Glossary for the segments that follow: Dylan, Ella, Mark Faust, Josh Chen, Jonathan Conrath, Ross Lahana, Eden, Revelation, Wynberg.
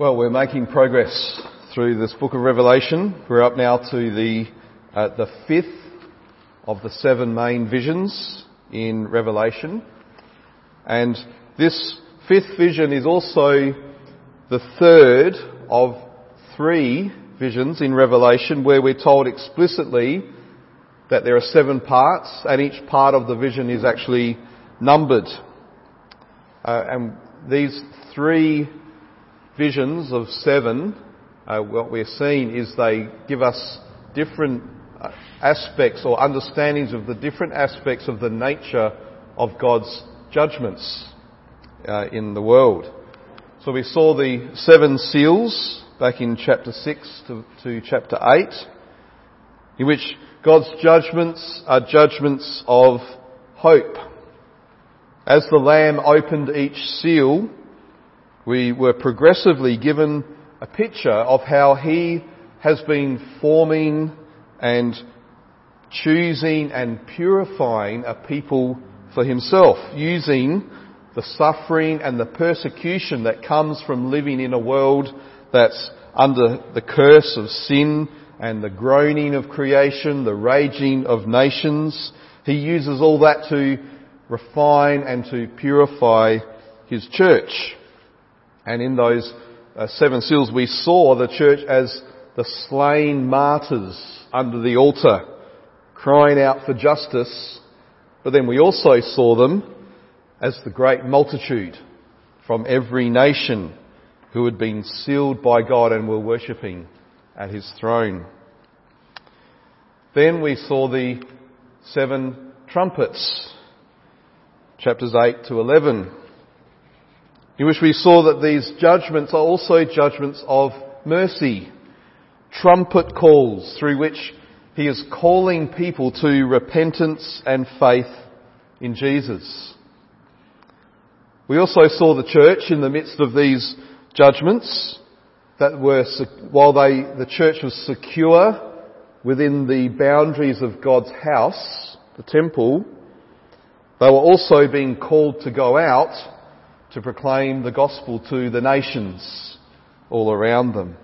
Well, we're making progress through this book of Revelation. We're up now to the fifth of the seven main visions in Revelation. And this fifth vision is also the third of three visions in Revelation where we're told explicitly that there are seven parts and each part of the vision is actually numbered. And these three visions of seven, what we're seeing is they give us different aspects or understandings of the different aspects of the nature of God's judgments in the world. So we saw the seven seals back in chapter 6 to chapter 8, in which God's judgments are judgments of hope. As the Lamb opened each seal, we were progressively given a picture of how He has been forming and choosing and purifying a people for Himself, using the suffering and the persecution that comes from living in a world that's under the curse of sin and the groaning of creation, the raging of nations. He uses all that to refine and to purify His church. And in those seven seals we saw the church as the slain martyrs under the altar, crying out for justice. But then we also saw them as the great multitude from every nation who had been sealed by God and were worshipping at His throne. Then we saw the seven trumpets, chapters 8 to 11. In which we saw that these judgments are also judgments of mercy, trumpet calls through which He is calling people to repentance and faith in Jesus. We also saw the church in the midst of these judgments that were, while the church was secure within the boundaries of God's house, the temple, they were also being called to go out to proclaim the gospel to the nations all around them.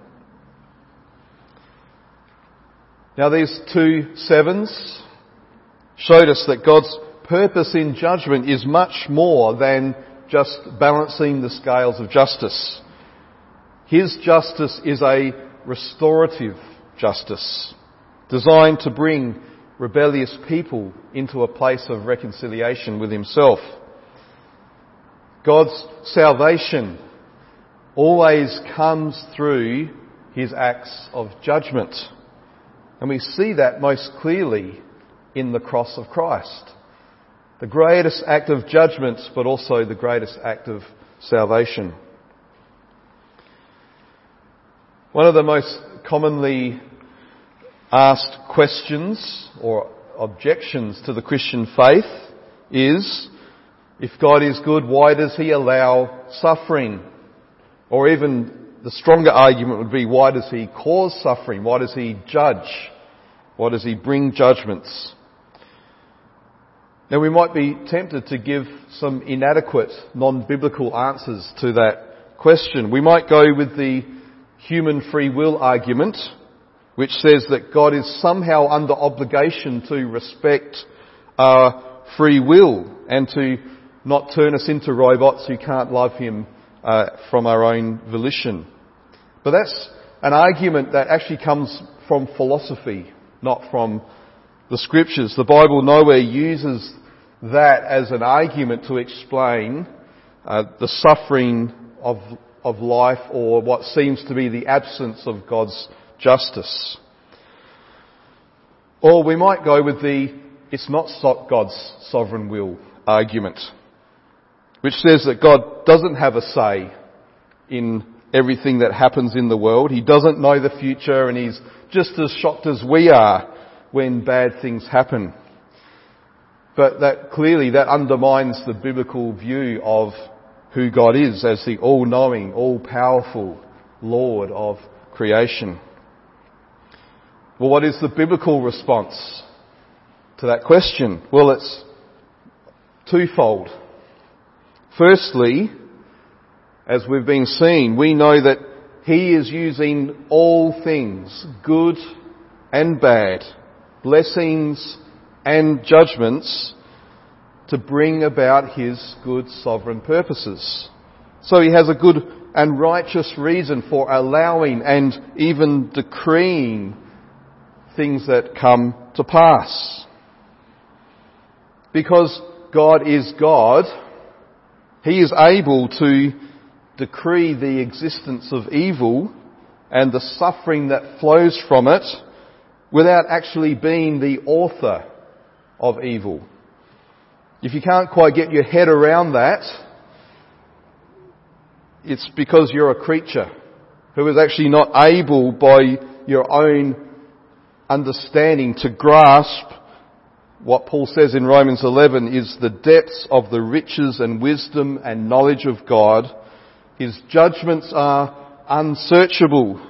Now these two sevens showed us that God's purpose in judgment is much more than just balancing the scales of justice. His justice is a restorative justice designed to bring rebellious people into a place of reconciliation with Himself. God's salvation always comes through His acts of judgment. And we see that most clearly in the cross of Christ. The greatest act of judgment, but also the greatest act of salvation. One of the most commonly asked questions or objections to the Christian faith is, if God is good, why does He allow suffering? Or even the stronger argument would be, why does He cause suffering? Why does He judge? Why does He bring judgments? Now we might be tempted to give some inadequate, non-biblical answers to that question. We might go with the human free will argument, which says that God is somehow under obligation to respect our free will and to not turn us into robots who can't love Him from our own volition. But that's an argument that actually comes from philosophy, not from the Scriptures. The Bible nowhere uses that as an argument to explain the suffering of life or what seems to be the absence of God's justice. Or we might go with the "it's not God's sovereign will" argument, which says that God doesn't have a say in everything that happens in the world. He doesn't know the future and He's just as shocked as we are when bad things happen. But that clearly that undermines the biblical view of who God is as the all-knowing, all-powerful Lord of creation. Well, what is the biblical response to that question? Well, it's twofold. Firstly, as we've been seeing, we know that He is using all things, good and bad, blessings and judgments, to bring about His good sovereign purposes. So He has a good and righteous reason for allowing and even decreeing things that come to pass. Because God is God, He is able to decree the existence of evil and the suffering that flows from it without actually being the author of evil. If you can't quite get your head around that, it's because you're a creature who is actually not able by your own understanding to grasp what Paul says in Romans 11 is the depths of the riches and wisdom and knowledge of God. His judgments are unsearchable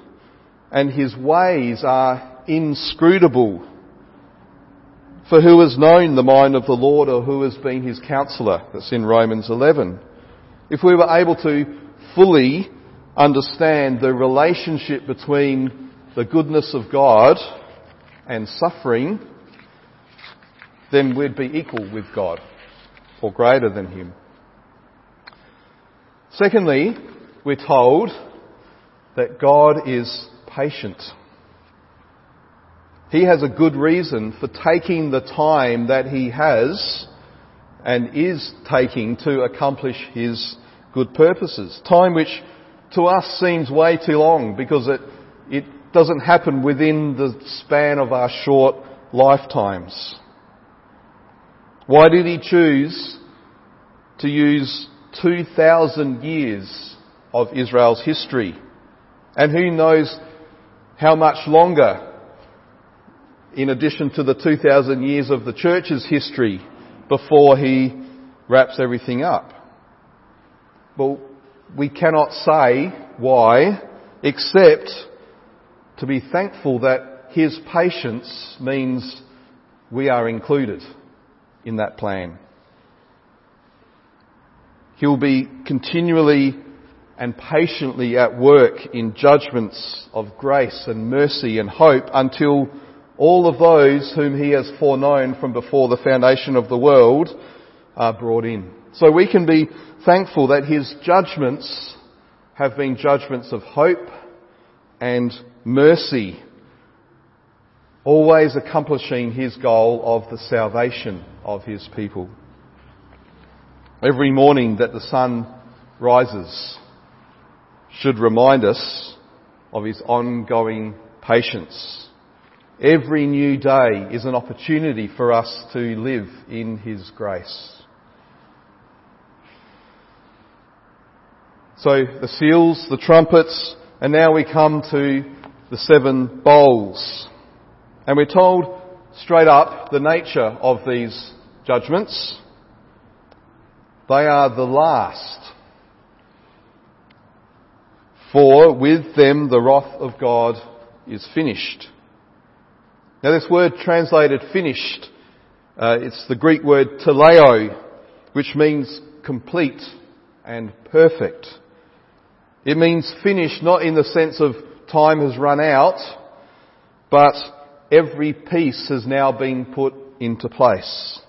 and His ways are inscrutable. For who has known the mind of the Lord, or who has been His counsellor? That's in Romans 11. If we were able to fully understand the relationship between the goodness of God and suffering, then we'd be equal with God, or greater than Him. Secondly, we're told that God is patient. He has a good reason for taking the time that He has and is taking to accomplish His good purposes. Time which to us seems way too long because it doesn't happen within the span of our short lifetimes. Why did He choose to use 2,000 years of Israel's history? And who knows how much longer, in addition to the 2,000 years of the church's history, before He wraps everything up? Well, we cannot say why, except to be thankful that His patience means we are included in that plan. He will be continually and patiently at work in judgments of grace and mercy and hope until all of those whom He has foreknown from before the foundation of the world are brought in. So we can be thankful that His judgments have been judgments of hope and mercy, always accomplishing His goal of the salvation of His people. Every morning that the sun rises should remind us of His ongoing patience. Every new day is an opportunity for us to live in His grace. So the seals, the trumpets, and now we come to the seven bowls. And we're told straight up the nature of these judgments. They are the last. For with them the wrath of God is finished. Now this word translated finished, it's the Greek word teleo, which means complete and perfect. It means finished not in the sense of time has run out, but every piece has now been put into place.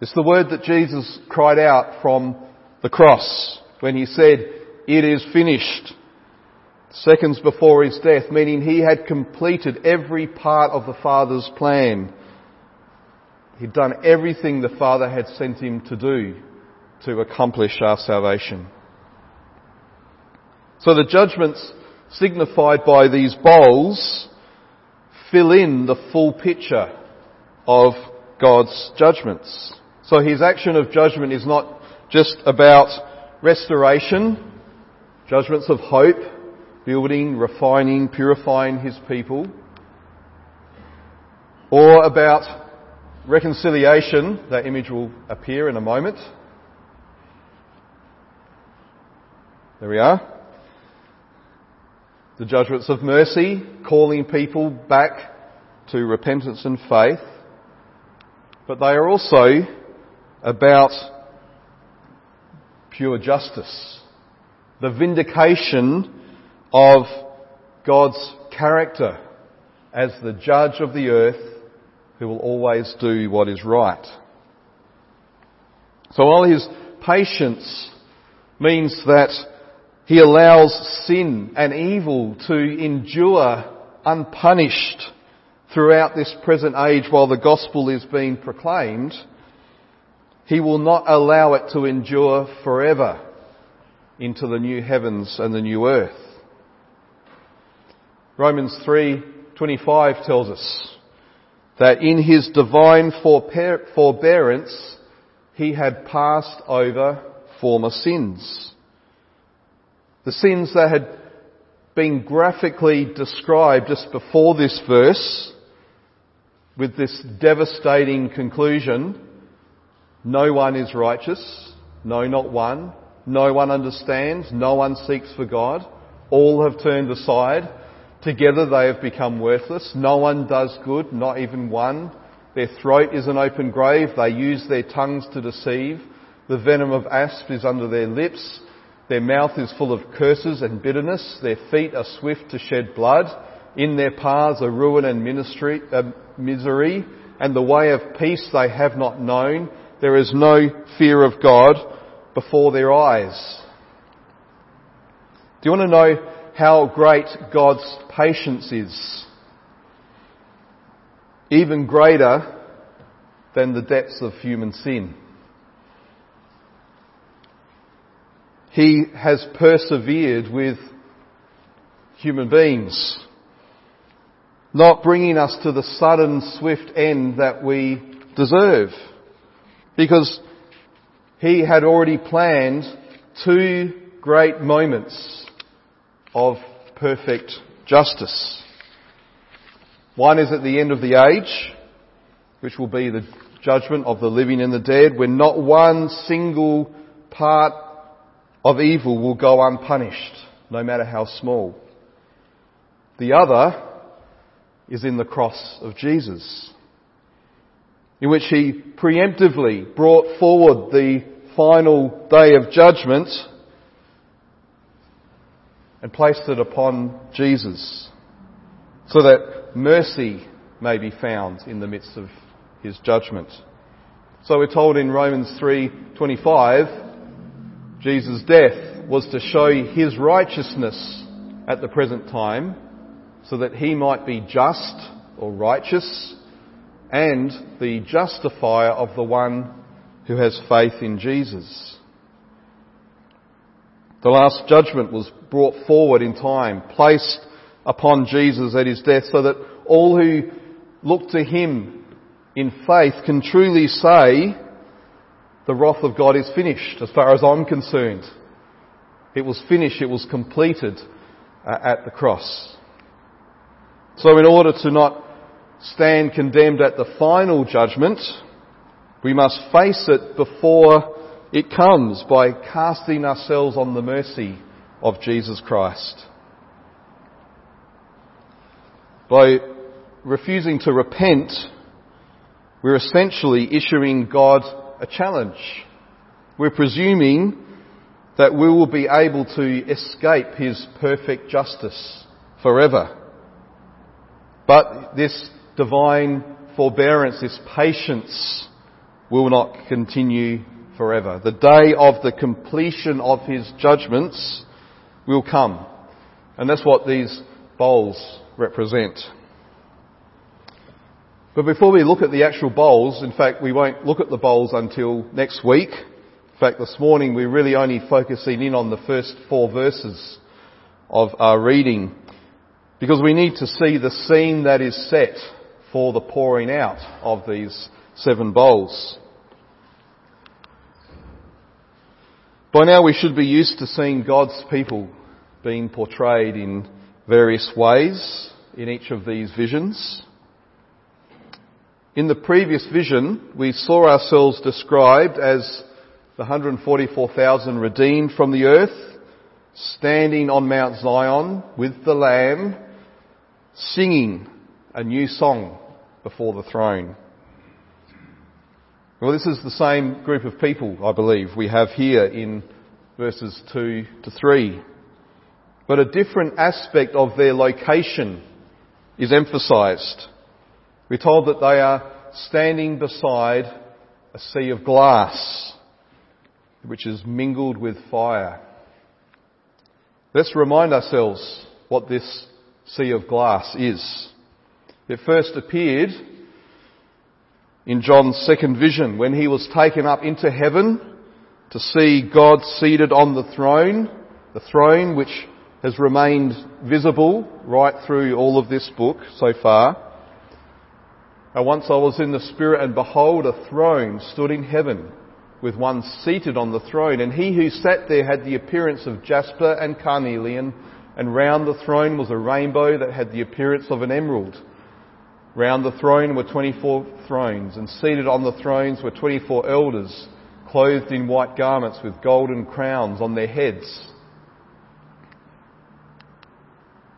It's the word that Jesus cried out from the cross when He said, "It is finished," seconds before His death, meaning He had completed every part of the Father's plan. He'd done everything the Father had sent Him to do to accomplish our salvation. So the judgments signified by these bowls fill in the full picture of God's judgments. So His action of judgment is not just about restoration, judgments of hope, building, refining, purifying His people, or about reconciliation. That image will appear in a moment. There we are. The judgments of mercy, calling people back to repentance and faith. But they are also about pure justice, the vindication of God's character as the judge of the earth who will always do what is right. So while his patience means that he allows sin and evil to endure unpunished throughout this present age while the gospel is being proclaimed, he will not allow it to endure forever into the new heavens and the new earth. Romans 3:25 tells us that in his divine forbearance he had passed over former sins. The sins that had been graphically described just before this verse, with this devastating conclusion: no one is righteous, no, not one. No one understands, no one seeks for God. All have turned aside. Together they have become worthless. No one does good, not even one. Their throat is an open grave. They use their tongues to deceive. The venom of asp is under their lips. Their mouth is full of curses and bitterness. Their feet are swift to shed blood. In their paths are ruin and misery. And the way of peace they have not known. There is no fear of God before their eyes. Do you want to know how great God's patience is? Even greater than the depths of human sin. He has persevered with human beings, not bringing us to the sudden, swift end that we deserve, because he had already planned two great moments of perfect justice. One is at the end of the age, which will be the judgment of the living and the dead, when not one single part of evil will go unpunished, no matter how small. The other is in the cross of Jesus, in which he preemptively brought forward the final day of judgment and placed it upon Jesus, so that mercy may be found in the midst of his judgment. So we're told in Romans 3:25, Jesus' death was to show his righteousness at the present time, so that he might be just or righteous and the justifier of the one who has faith in Jesus. The last judgment was brought forward in time, placed upon Jesus at his death, so that all who look to him in faith can truly say, the wrath of God is finished. As far as I'm concerned, it was finished, it was completed at the cross. So in order to not stand condemned at the final judgment, we must face it before it comes by casting ourselves on the mercy of Jesus Christ. By refusing to repent, we're essentially issuing God a challenge. We're presuming that we will be able to escape his perfect justice forever. But this divine forbearance, this patience, will not continue forever. The day of the completion of his judgments will come. And that's what these bowls represent. But before we look at the actual bowls, in fact we won't look at the bowls until next week. In fact, this morning we're really only focusing in on the first four verses of our reading, because we need to see the scene that is set for the pouring out of these seven bowls. By now we should be used to seeing God's people being portrayed in various ways in each of these visions. In the previous vision, we saw ourselves described as the 144,000 redeemed from the earth, standing on Mount Zion with the Lamb, singing a new song before the throne. Well, this is the same group of people, I believe, we have here in verses 2 to 3. But a different aspect of their location is emphasized. We're told that they are standing beside a sea of glass, which is mingled with fire. Let's remind ourselves what this sea of glass is. It first appeared in John's second vision when he was taken up into heaven to see God seated on the throne which has remained visible right through all of this book so far. And once I was in the Spirit, and behold, a throne stood in heaven with one seated on the throne. And he who sat there had the appearance of jasper and carnelian, and round the throne was a rainbow that had the appearance of an emerald. Round the throne were 24 thrones, and seated on the thrones were 24 elders, clothed in white garments with golden crowns on their heads.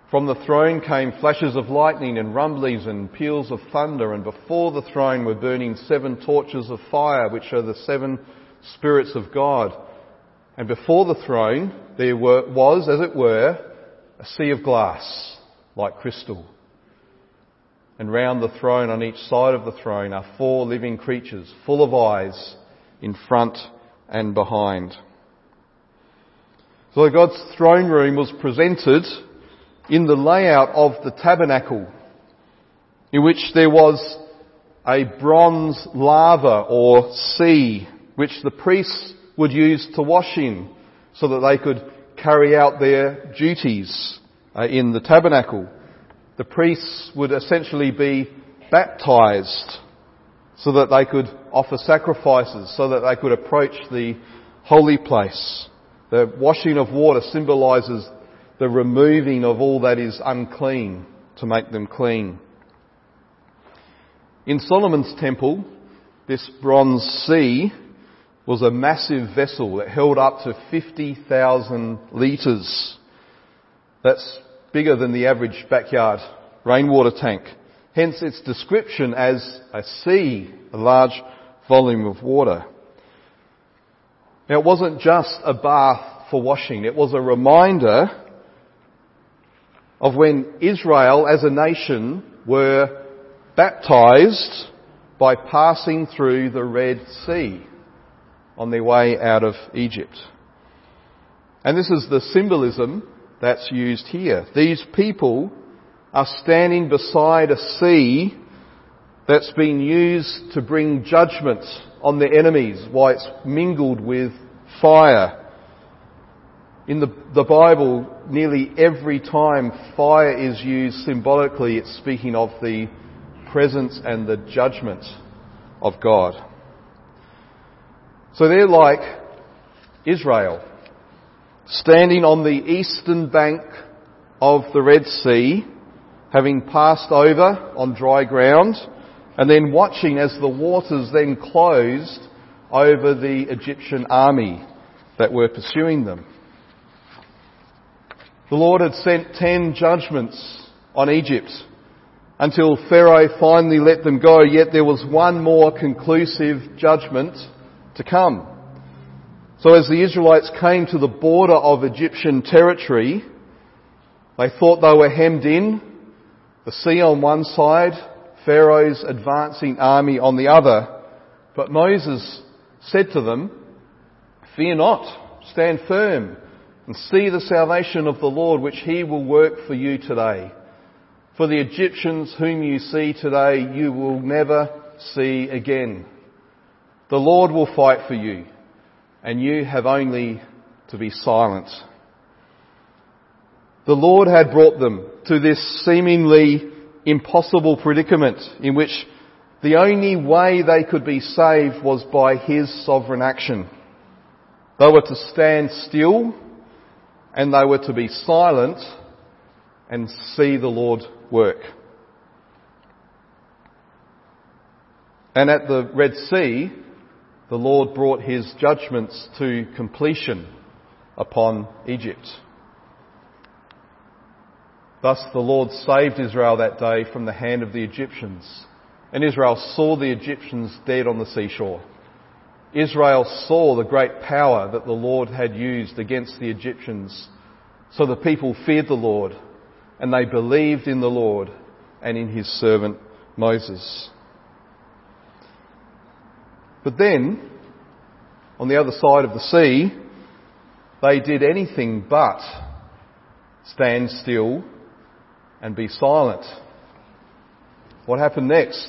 From the throne came flashes of lightning and rumblings and peals of thunder, and before the throne were burning 7 torches of fire, which are the 7 spirits of God. And before the throne there was, as it were, a sea of glass, like crystal. And round the throne, on each side of the throne, are 4 living creatures, full of eyes, in front and behind. So God's throne room was presented in the layout of the tabernacle, in which there was a bronze lava or sea which the priests would use to wash in so that they could carry out their duties in the tabernacle. The priests would essentially be baptized so that they could offer sacrifices, so that they could approach the holy place. The washing of water symbolises the removing of all that is unclean to make them clean. In Solomon's temple, this bronze sea was a massive vessel that held up to 50,000 litres. That's bigger than the average backyard rainwater tank. Hence its description as a sea, a large volume of water. Now it wasn't just a bath for washing, it was a reminder of when Israel as a nation were baptized by passing through the Red Sea on their way out of Egypt. And this is the symbolism that's used here. These people are standing beside a sea that's been used to bring judgment on their enemies while it's mingled with fire. In the Bible, nearly every time fire is used symbolically, it's speaking of the presence and the judgment of God. So they're like Israel, standing on the eastern bank of the Red Sea, having passed over on dry ground, and then watching as the waters then closed over the Egyptian army that were pursuing them. The Lord had sent 10 judgments on Egypt until Pharaoh finally let them go, yet there was one more conclusive judgment to come. So as the Israelites came to the border of Egyptian territory, they thought they were hemmed in, the sea on one side, Pharaoh's advancing army on the other. But Moses said to them, "Fear not, stand firm, and see the salvation of the Lord, which he will work for you today. For the Egyptians whom you see today, you will never see again. The Lord will fight for you, and you have only to be silent." The Lord had brought them to this seemingly impossible predicament in which the only way they could be saved was by his sovereign action. They were to stand still, and they were to be silent and see the Lord work. And at the Red Sea, the Lord brought his judgments to completion upon Egypt. Thus the Lord saved Israel that day from the hand of the Egyptians. And Israel saw the Egyptians dead on the seashore. Israel saw the great power that the Lord had used against the Egyptians So the people feared the Lord, and they believed in the Lord and in his servant Moses. But then, on the other side of the sea, they did anything but stand still and be silent. What happened next?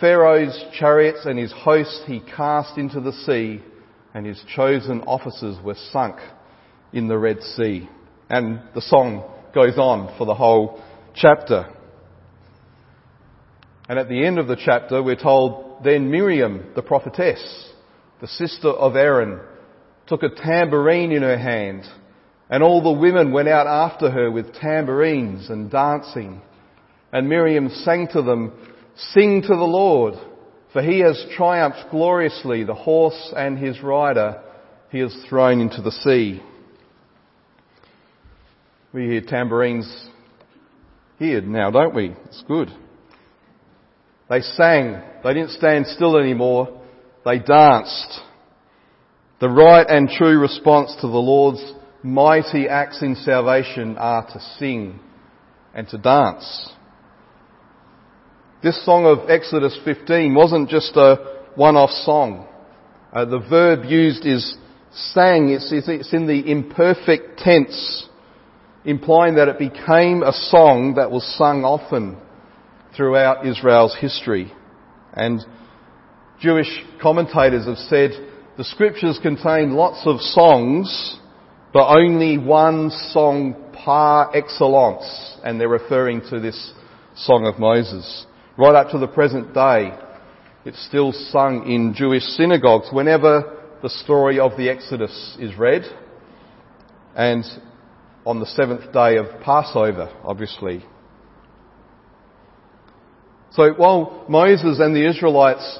Pharaoh's chariots and his host he cast into the sea, and his chosen officers were sunk in the Red Sea. And the song goes on for the whole chapter. And at the end of the chapter, we're told, then Miriam, the prophetess, the sister of Aaron, took a tambourine in her hand, and all the women went out after her with tambourines and dancing. And Miriam sang to them, Sing to the Lord, for he has triumphed gloriously, the horse and his rider he has thrown into the sea. We hear tambourines here now, don't we? It's good. They sang. They didn't stand still anymore. They danced. The right and true response to the Lord's mighty acts in salvation are to sing and to dance. This song of Exodus 15 wasn't just a one-off song. The verb used is sang. It's in the imperfect tense, implying that it became a song that was sung often throughout Israel's history. And Jewish commentators have said the scriptures contain lots of songs, but only one song par excellence, and they're referring to this Song of Moses. Right up to the present day, it's still sung in Jewish synagogues whenever the story of the Exodus is read, and on the seventh day of Passover, obviously. So while Moses and the Israelites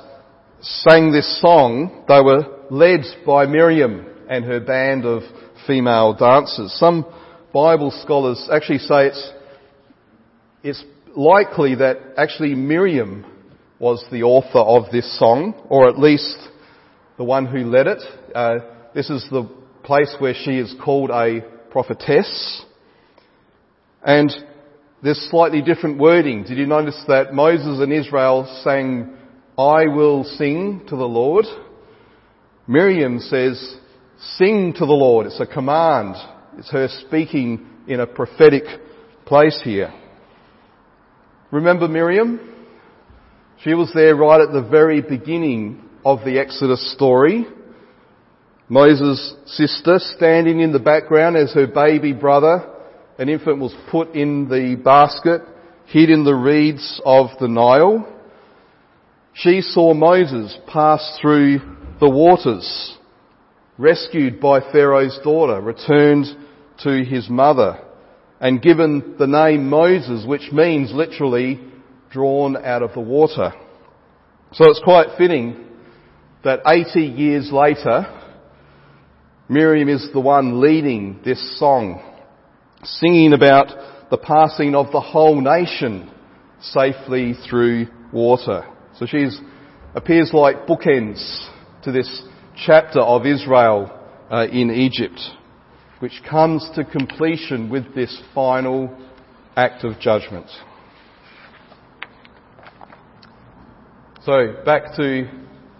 sang this song, they were led by Miriam and her band of female dancers. Some Bible scholars actually say it's likely that actually Miriam was the author of this song, or at least the one who led it. This is the place where she is called a prophetess. And there's slightly different wording. Did you notice that Moses and Israel sang, I will sing to the Lord? Miriam says, Sing to the Lord. It's a command. It's her speaking in a prophetic place here. Remember Miriam? She was there right at the very beginning of the Exodus story. Moses' sister standing in the background as her baby brother, an infant, was put in the basket, hid in the reeds of the Nile. She saw Moses pass through the waters, rescued by Pharaoh's daughter, returned to his mother, and given the name Moses, which means literally drawn out of the water. So it's quite fitting that 80 years later, Miriam is the one leading this song, singing about the passing of the whole nation safely through water. So she appears like bookends to this chapter of Israel in Egypt, which comes to completion with this final act of judgment. So back to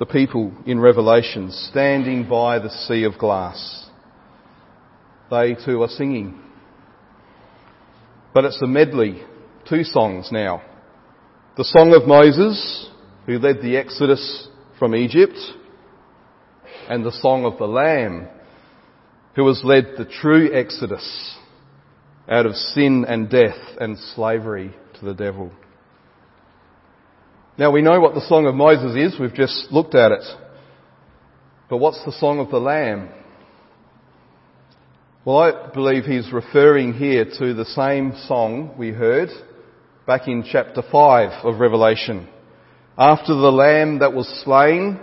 the people in Revelation, standing by the sea of glass. They too are singing. But it's a medley, two songs now. The song of Moses, who led the Exodus from Egypt, and the song of the Lamb, who has led the true Exodus out of sin and death and slavery to the devil. Now we know what the song of Moses is, we've just looked at it. But what's the song of the Lamb? Well, I believe he's referring here to the same song we heard back in chapter 5 of Revelation. After the Lamb that was slain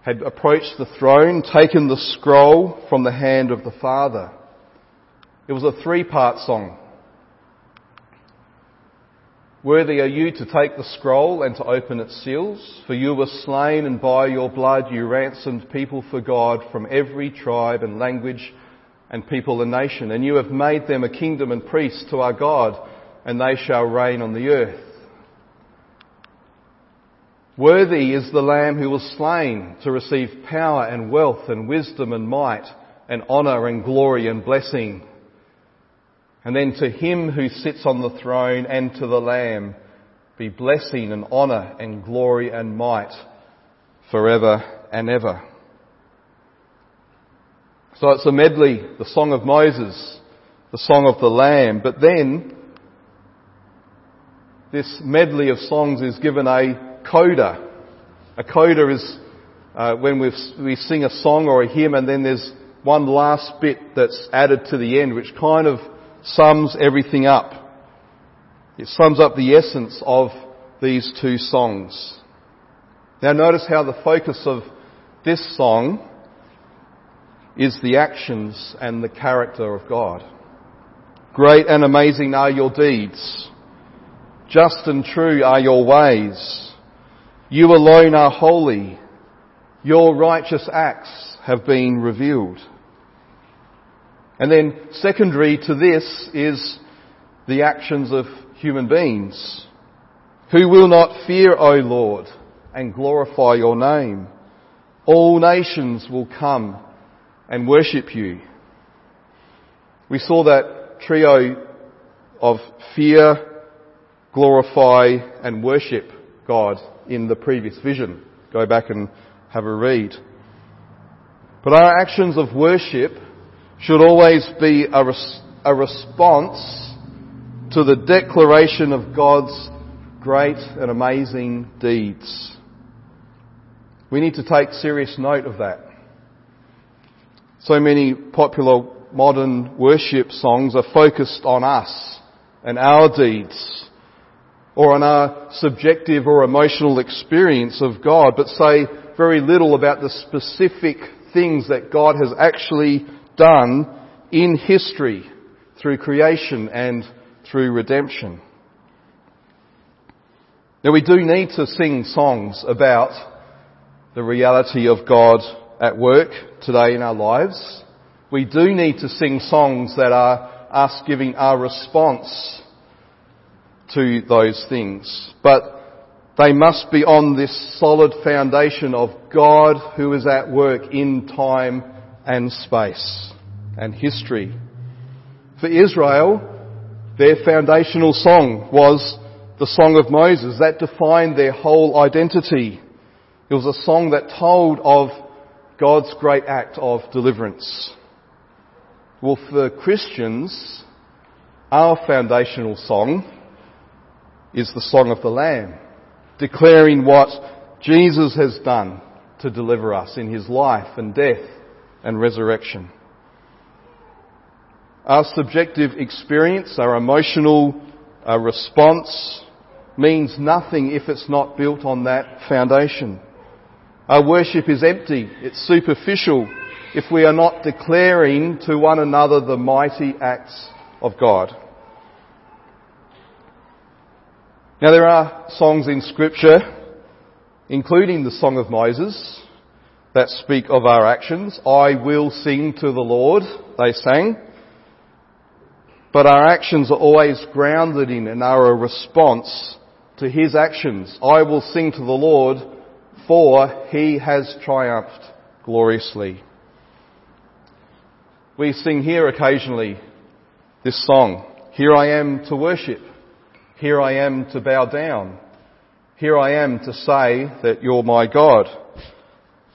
had approached the throne, taken the scroll from the hand of the Father. It was a three-part song. Worthy are you to take the scroll and to open its seals, for you were slain, and by your blood you ransomed people for God from every tribe and language and people and nation, and you have made them a kingdom and priests to our God, and they shall reign on the earth. Worthy is the Lamb who was slain to receive power and wealth and wisdom and might and honour and glory and blessing. And then to him who sits on the throne and to the Lamb be blessing and honour and glory and might forever and ever. So it's a medley, the song of Moses, the song of the Lamb. But then this medley of songs is given a coda. A coda is when we sing a song or a hymn, and then there's one last bit that's added to the end, which kind of sums everything up. It sums up the essence of these two songs. Now notice how the focus of this song is the actions and the character of God. Great and amazing are your deeds. Just and true are your ways. You alone are holy. Your righteous acts have been revealed. And then secondary to this is the actions of human beings. Who will not fear, O Lord, and glorify your name? All nations will come and worship you. We saw that trio of fear, glorify and worship God in the previous vision. Go back and have a read. But our actions of worship should always be a response to the declaration of God's great and amazing deeds. We need to take serious note of that. So many popular modern worship songs are focused on us and our deeds, or on our subjective or emotional experience of God, but say very little about the specific things that God has actually done in history through creation and through redemption. Now we do need to sing songs about the reality of God at work today in our lives. We do need to sing songs that are us giving our response to those things. But they must be on this solid foundation of God who is at work in time and space and history. For Israel, their foundational song was the Song of Moses. That defined their whole identity. It was a song that told of God's great act of deliverance. Well, for Christians, our foundational song is the Song of the Lamb, declaring what Jesus has done to deliver us in his life and death and resurrection. Our subjective experience, our emotional response means nothing if it's not built on that foundation. Our worship is empty, it's superficial, if we are not declaring to one another the mighty acts of God. Now there are songs in Scripture, including the Song of Moses, that speak of our actions. I will sing to the Lord, they sang. But our actions are always grounded in and are a response to his actions. I will sing to the Lord, for he has triumphed gloriously. We sing here occasionally this song. Here I am to worship. Here I am to bow down. Here I am to say that you're my God.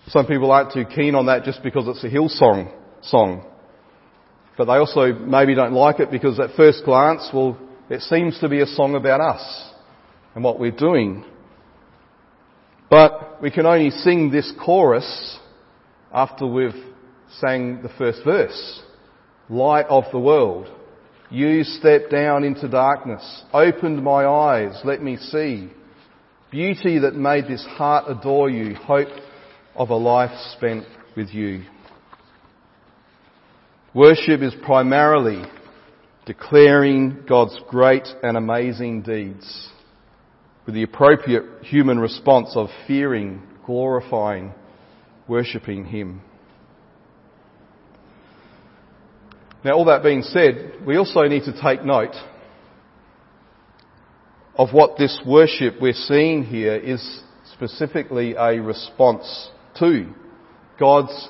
Some people aren't too keen on that just because it's a Hillsong song. But they also maybe don't like it because at first glance, well, it seems to be a song about us and what we're doing. But we can only sing this chorus after we've sang the first verse. light of the world. You stepped down into darkness, opened my eyes, let me see. Beauty that made this heart adore you, hope of a life spent with you. Worship is primarily declaring God's great and amazing deeds with the appropriate human response of fearing, glorifying, worshipping Him. Now, all that being said, we also need to take note of what this worship we're seeing here is specifically a response to God's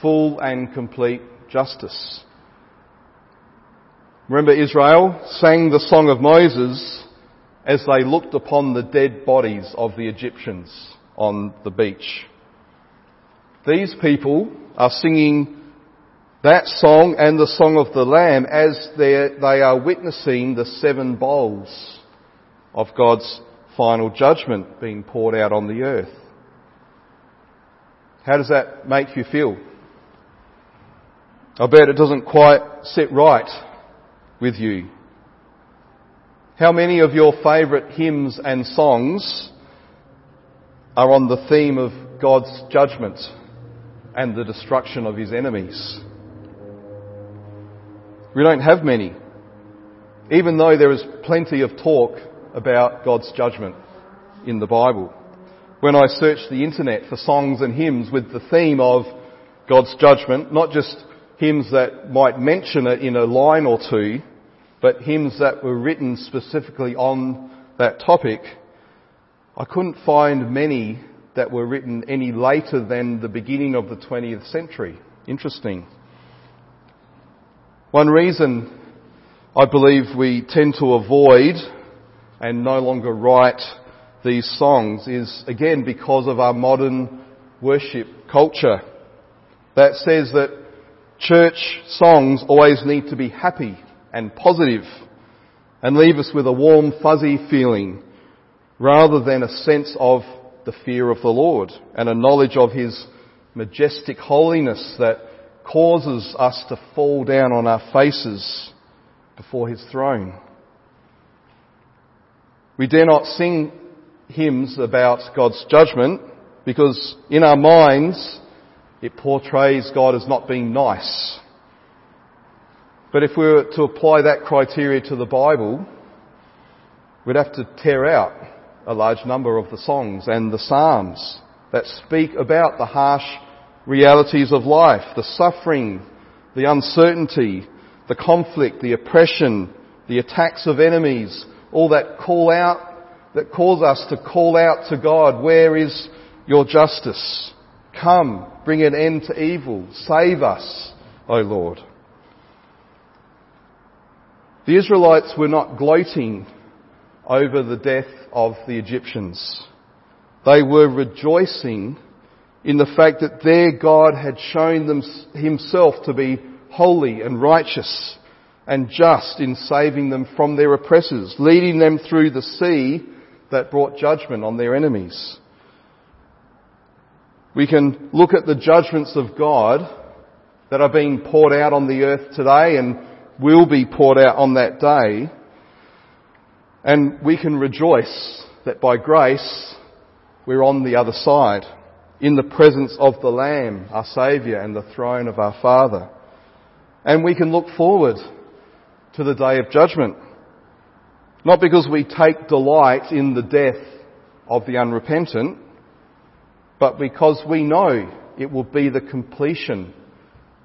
full and complete justice. Remember, Israel sang the song of Moses as they looked upon the dead bodies of the Egyptians on the beach. These people are singing that song and the song of the Lamb as they are witnessing the seven bowls of God's final judgment being poured out on the earth. How does that make you feel? I bet it doesn't quite sit right with you. How many of your favourite hymns and songs are on the theme of God's judgment and the destruction of His enemies? We don't have many, even though there is plenty of talk about God's judgment in the Bible. When I searched the internet for songs and hymns with the theme of God's judgment, not just hymns that might mention it in a line or two, but hymns that were written specifically on that topic, I couldn't find many that were written any later than the beginning of the 20th century. Interesting. One reason I believe we tend to avoid and no longer write these songs is, again, because of our modern worship culture that says that church songs always need to be happy and positive and leave us with a warm, fuzzy feeling rather than a sense of the fear of the Lord and a knowledge of His majestic holiness that causes us to fall down on our faces before His throne. We dare not sing hymns about God's judgment because in our minds it portrays God as not being nice. But if we were to apply that criteria to the Bible, we'd have to tear out a large number of the songs and the psalms that speak about the harsh realities of life, the suffering, the uncertainty, the conflict, the oppression, the attacks of enemies, all that cause us to call out to God, where is your justice? Come, bring an end to evil. Save us, O Lord. The Israelites were not gloating over the death of the Egyptians. They were rejoicing in the fact that their God had shown Himself to be holy and righteous and just in saving them from their oppressors, leading them through the sea that brought judgment on their enemies. We can look at the judgments of God that are being poured out on the earth today and will be poured out on that day, and we can rejoice that by grace we're on the other side, in the presence of the Lamb, our Saviour, and the throne of our Father. And we can look forward to the day of judgment, not because we take delight in the death of the unrepentant, but because we know it will be the completion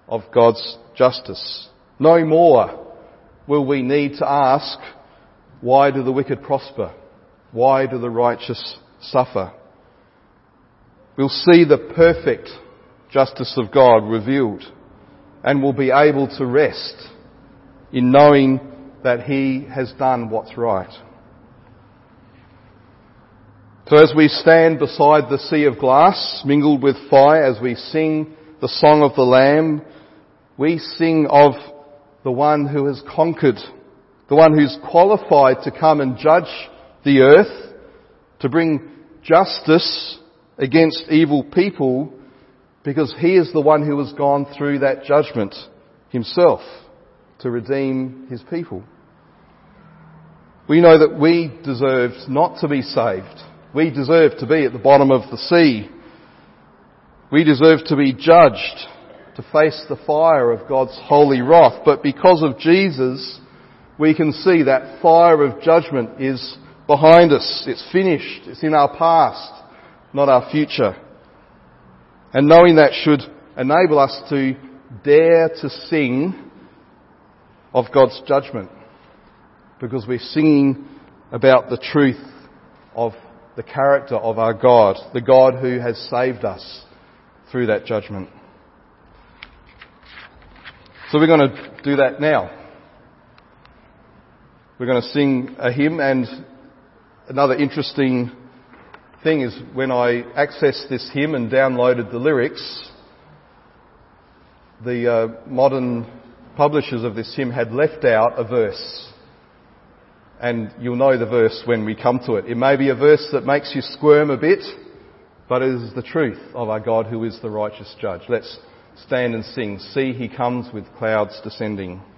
of God's justice. No more will we need to ask, why do the wicked prosper? Why do the righteous suffer? We'll see the perfect justice of God revealed and we'll be able to rest in knowing that He has done what's right. So as we stand beside the sea of glass, mingled with fire, as we sing the song of the Lamb, we sing of the one who has conquered, the one who's qualified to come and judge the earth, to bring justice against evil people, because He is the one who has gone through that judgment himself to redeem his people. We know that we deserved not to be saved. We deserved to be at the bottom of the sea. We deserved to be judged, to face the fire of God's holy wrath. But because of Jesus, we can see that fire of judgment is behind us. It's finished. It's in our past, not our future. And knowing that should enable us to dare to sing of God's judgment, because we're singing about the truth of the character of our God, the God who has saved us through that judgment. So we're going to do that now. We're going to sing a hymn, and another interesting thing is when I accessed this hymn and downloaded the lyrics, the modern publishers of this hymn had left out a verse. And you'll know the verse when we come to it. It may be a verse that makes you squirm a bit, but it is the truth of our God who is the righteous judge. Let's stand and sing. See, he comes with clouds descending.